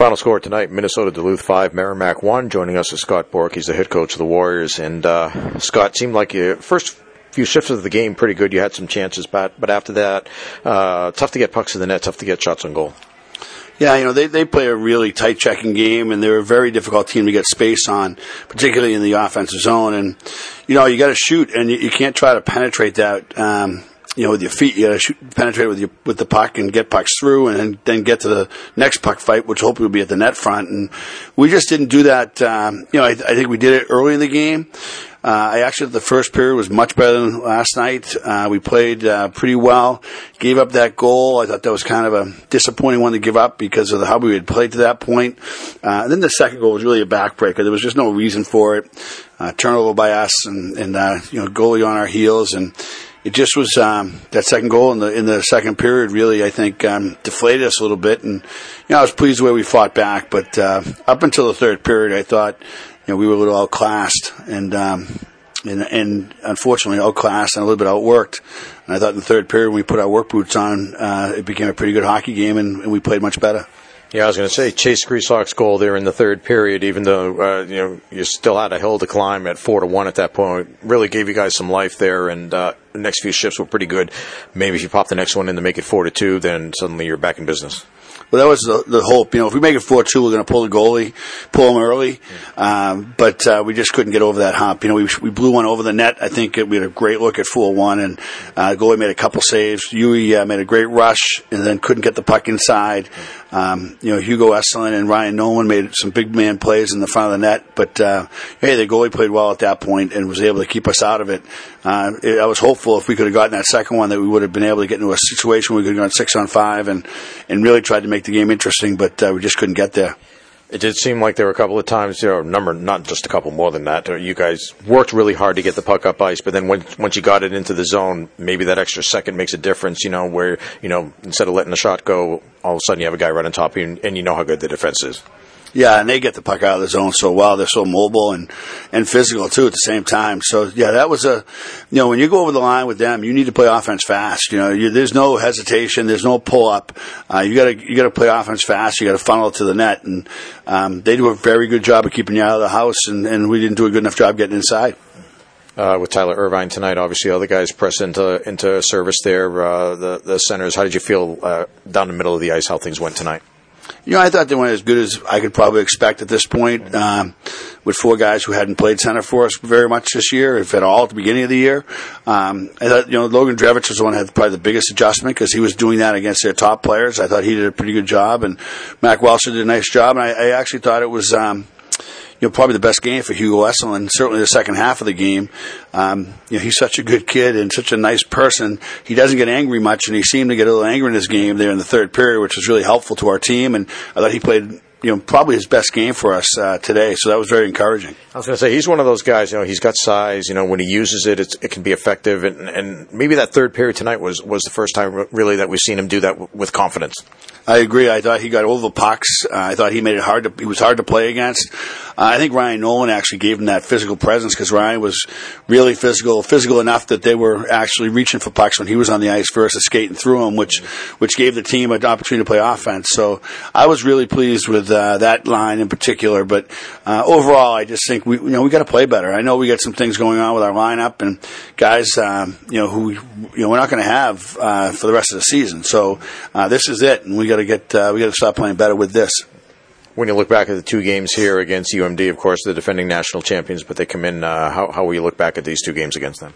Final score tonight, Minnesota-Duluth 5, Merrimack 1. Joining us is Scott Bork. He's the head coach of the Warriors. And Scott, seemed like your first few shifts of the game pretty good. You had some chances, but after that, tough to get pucks in the net, tough to get shots on goal. Yeah, you know, they play a really tight checking game, and they're a very difficult team to get space on, particularly in the offensive zone. And, you know, you got to shoot, and you can't try to penetrate that you know, with your feet. You got to shoot, penetrate with the puck and get pucks through, and then get to the next puck fight, which hopefully will be at the net front. And we just didn't do that. You know, I think we did it early in the game. I actually, the first period was much better than last night. We played pretty well, gave up that goal. I thought that was kind of a disappointing one to give up because of how we had played to that point. And then the second goal was really a backbreaker. There was just no reason for it. Turnover by us, and you know, goalie on our heels, and it just was that second goal in the second period really, I think, deflated us a little bit. And, you know, I was pleased the way we fought back, but up until the third period, I thought, you know, we were a little outclassed, and unfortunately outclassed and a little bit outworked. And I thought in the third period when we put our work boots on, it became a pretty good hockey game, and we played much better. Yeah, I was going to say, Chase Greasehawks' goal there in the third period, even though you know, you still had a hill to climb at 4-1 at that point, really gave you guys some life there, and the next few shifts were pretty good. Maybe if you pop the next one in to make it 4-2, then suddenly you're back in business. Well, that was the hope. You know, if we make it 4-2, we're going to pull the goalie, pull him early. But we just couldn't get over that hump. You know, we blew one over the net. I think we had a great look at 4-1, and the goalie made a couple saves. Huey made a great rush, and then couldn't get the puck inside. You know, Hugo Esselin and Ryan Nolan made some big man plays in the front of the net. But, hey, the goalie played well at that point and was able to keep us out of it. I was hopeful if we could have gotten that second one that we would have been able to get into a situation where we could have gone 6-on-5 and really tried to make the game interesting, but we just couldn't get there. It did seem like there were a couple of times, you know, not just a couple, more than that. You guys worked really hard to get the puck up ice, but then once you got it into the zone, maybe that extra second makes a difference, you know, where, you know, instead of letting the shot go, all of a sudden you have a guy right on top of you, and you know how good the defense is. Yeah, and they get the puck out of the zone so well. They're so mobile and physical, too, at the same time. So, yeah, that was you know, when you go over the line with them, you need to play offense fast. You know, there's no hesitation. There's no pull-up. You gotta play offense fast. You got to funnel it to the net. And they do a very good job of keeping you out of the house, and we didn't do a good enough job getting inside. With Tyler Irvine tonight, obviously, other guys press into service there, the centers. How did you feel down the middle of the ice, how things went tonight? You know, I thought they went as good as I could probably expect at this point, with four guys who hadn't played center for us very much this year, if at all, at the beginning of the year. I thought, you know, Logan Drevitch was the one who had probably the biggest adjustment because he was doing that against their top players. I thought he did a pretty good job, and Mac Walser did a nice job. And I actually thought it was, you know, probably the best game for Hugo Esselin, certainly the second half of the game. You know, he's such a good kid and such a nice person. He doesn't get angry much, and he seemed to get a little angry in his game there in the third period, which was really helpful to our team. And I thought he played, you know, probably his best game for us today, so that was very encouraging. I was going to say, he's one of those guys, you know, he's got size, you know, when he uses it, it can be effective, and maybe that third period tonight was the first time, really, that we've seen him do that with confidence. I agree. I thought he got over the pucks. I thought he made it hard he was hard to play against. I think Ryan Nolan actually gave him that physical presence because Ryan was really physical enough that they were actually reaching for pucks when he was on the ice versus skating through him, which gave the team an opportunity to play offense. So I was really pleased with that line in particular, but overall, I just think we got to play better. I know we got some things going on with our lineup and guys, you know, who we're not going to have for the rest of the season. So this is it, and we got to start playing better with this. When you look back at the two games here against UMD, of course, the defending national champions, but they come in. How will you look back at these two games against them?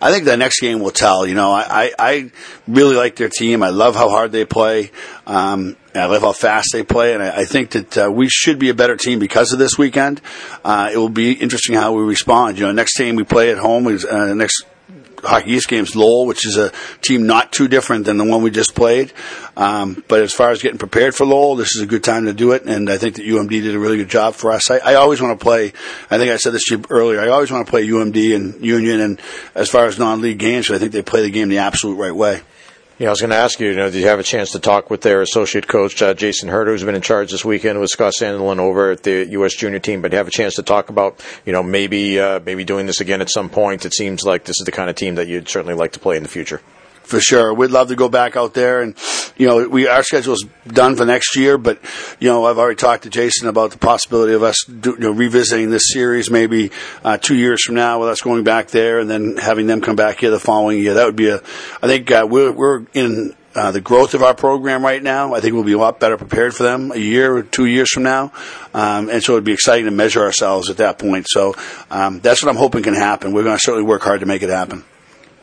I think the next game will tell. You know, I really like their team. I love how hard they play. I love how fast they play, and I think that we should be a better team because of this weekend. It will be interesting how we respond. You know, next game we play at home is next Hockey East game's Lowell, which is a team not too different than the one we just played. But as far as getting prepared for Lowell, this is a good time to do it, and I think that UMD did a really good job for us. I always want to play, I think I said this to you earlier, I always want to play UMD and Union, and as far as non-league games, I think they play the game the absolute right way. Yeah, I was going to ask you, did you have a chance to talk with their associate coach, Jason Herter, who's been in charge this weekend with Scott Sandelin over at the U.S. junior team, but did you have a chance to talk about, you know, maybe doing this again at some point? It seems like this is the kind of team that you'd certainly like to play in the future. for sure. We'd love to go back out there, and you know, our schedule's done for next year. But you know, I've already talked to Jason about the possibility of us revisiting this series maybe 2 years from now, with us going back there and then having them come back here the following year. That would be I think we're in. The growth of our program right now, I think we'll be a lot better prepared for them a year or 2 years from now. And so it would be exciting to measure ourselves at that point. So that's what I'm hoping can happen. We're going to certainly work hard to make it happen.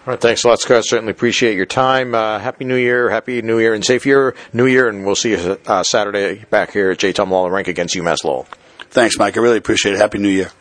All right, thanks a lot, Scott. Certainly appreciate your time. Happy New Year, and safe New Year, and we'll see you Saturday back here at J. Tom Lawler Rank against UMass Lowell. Thanks, Mike. I really appreciate it. Happy New Year.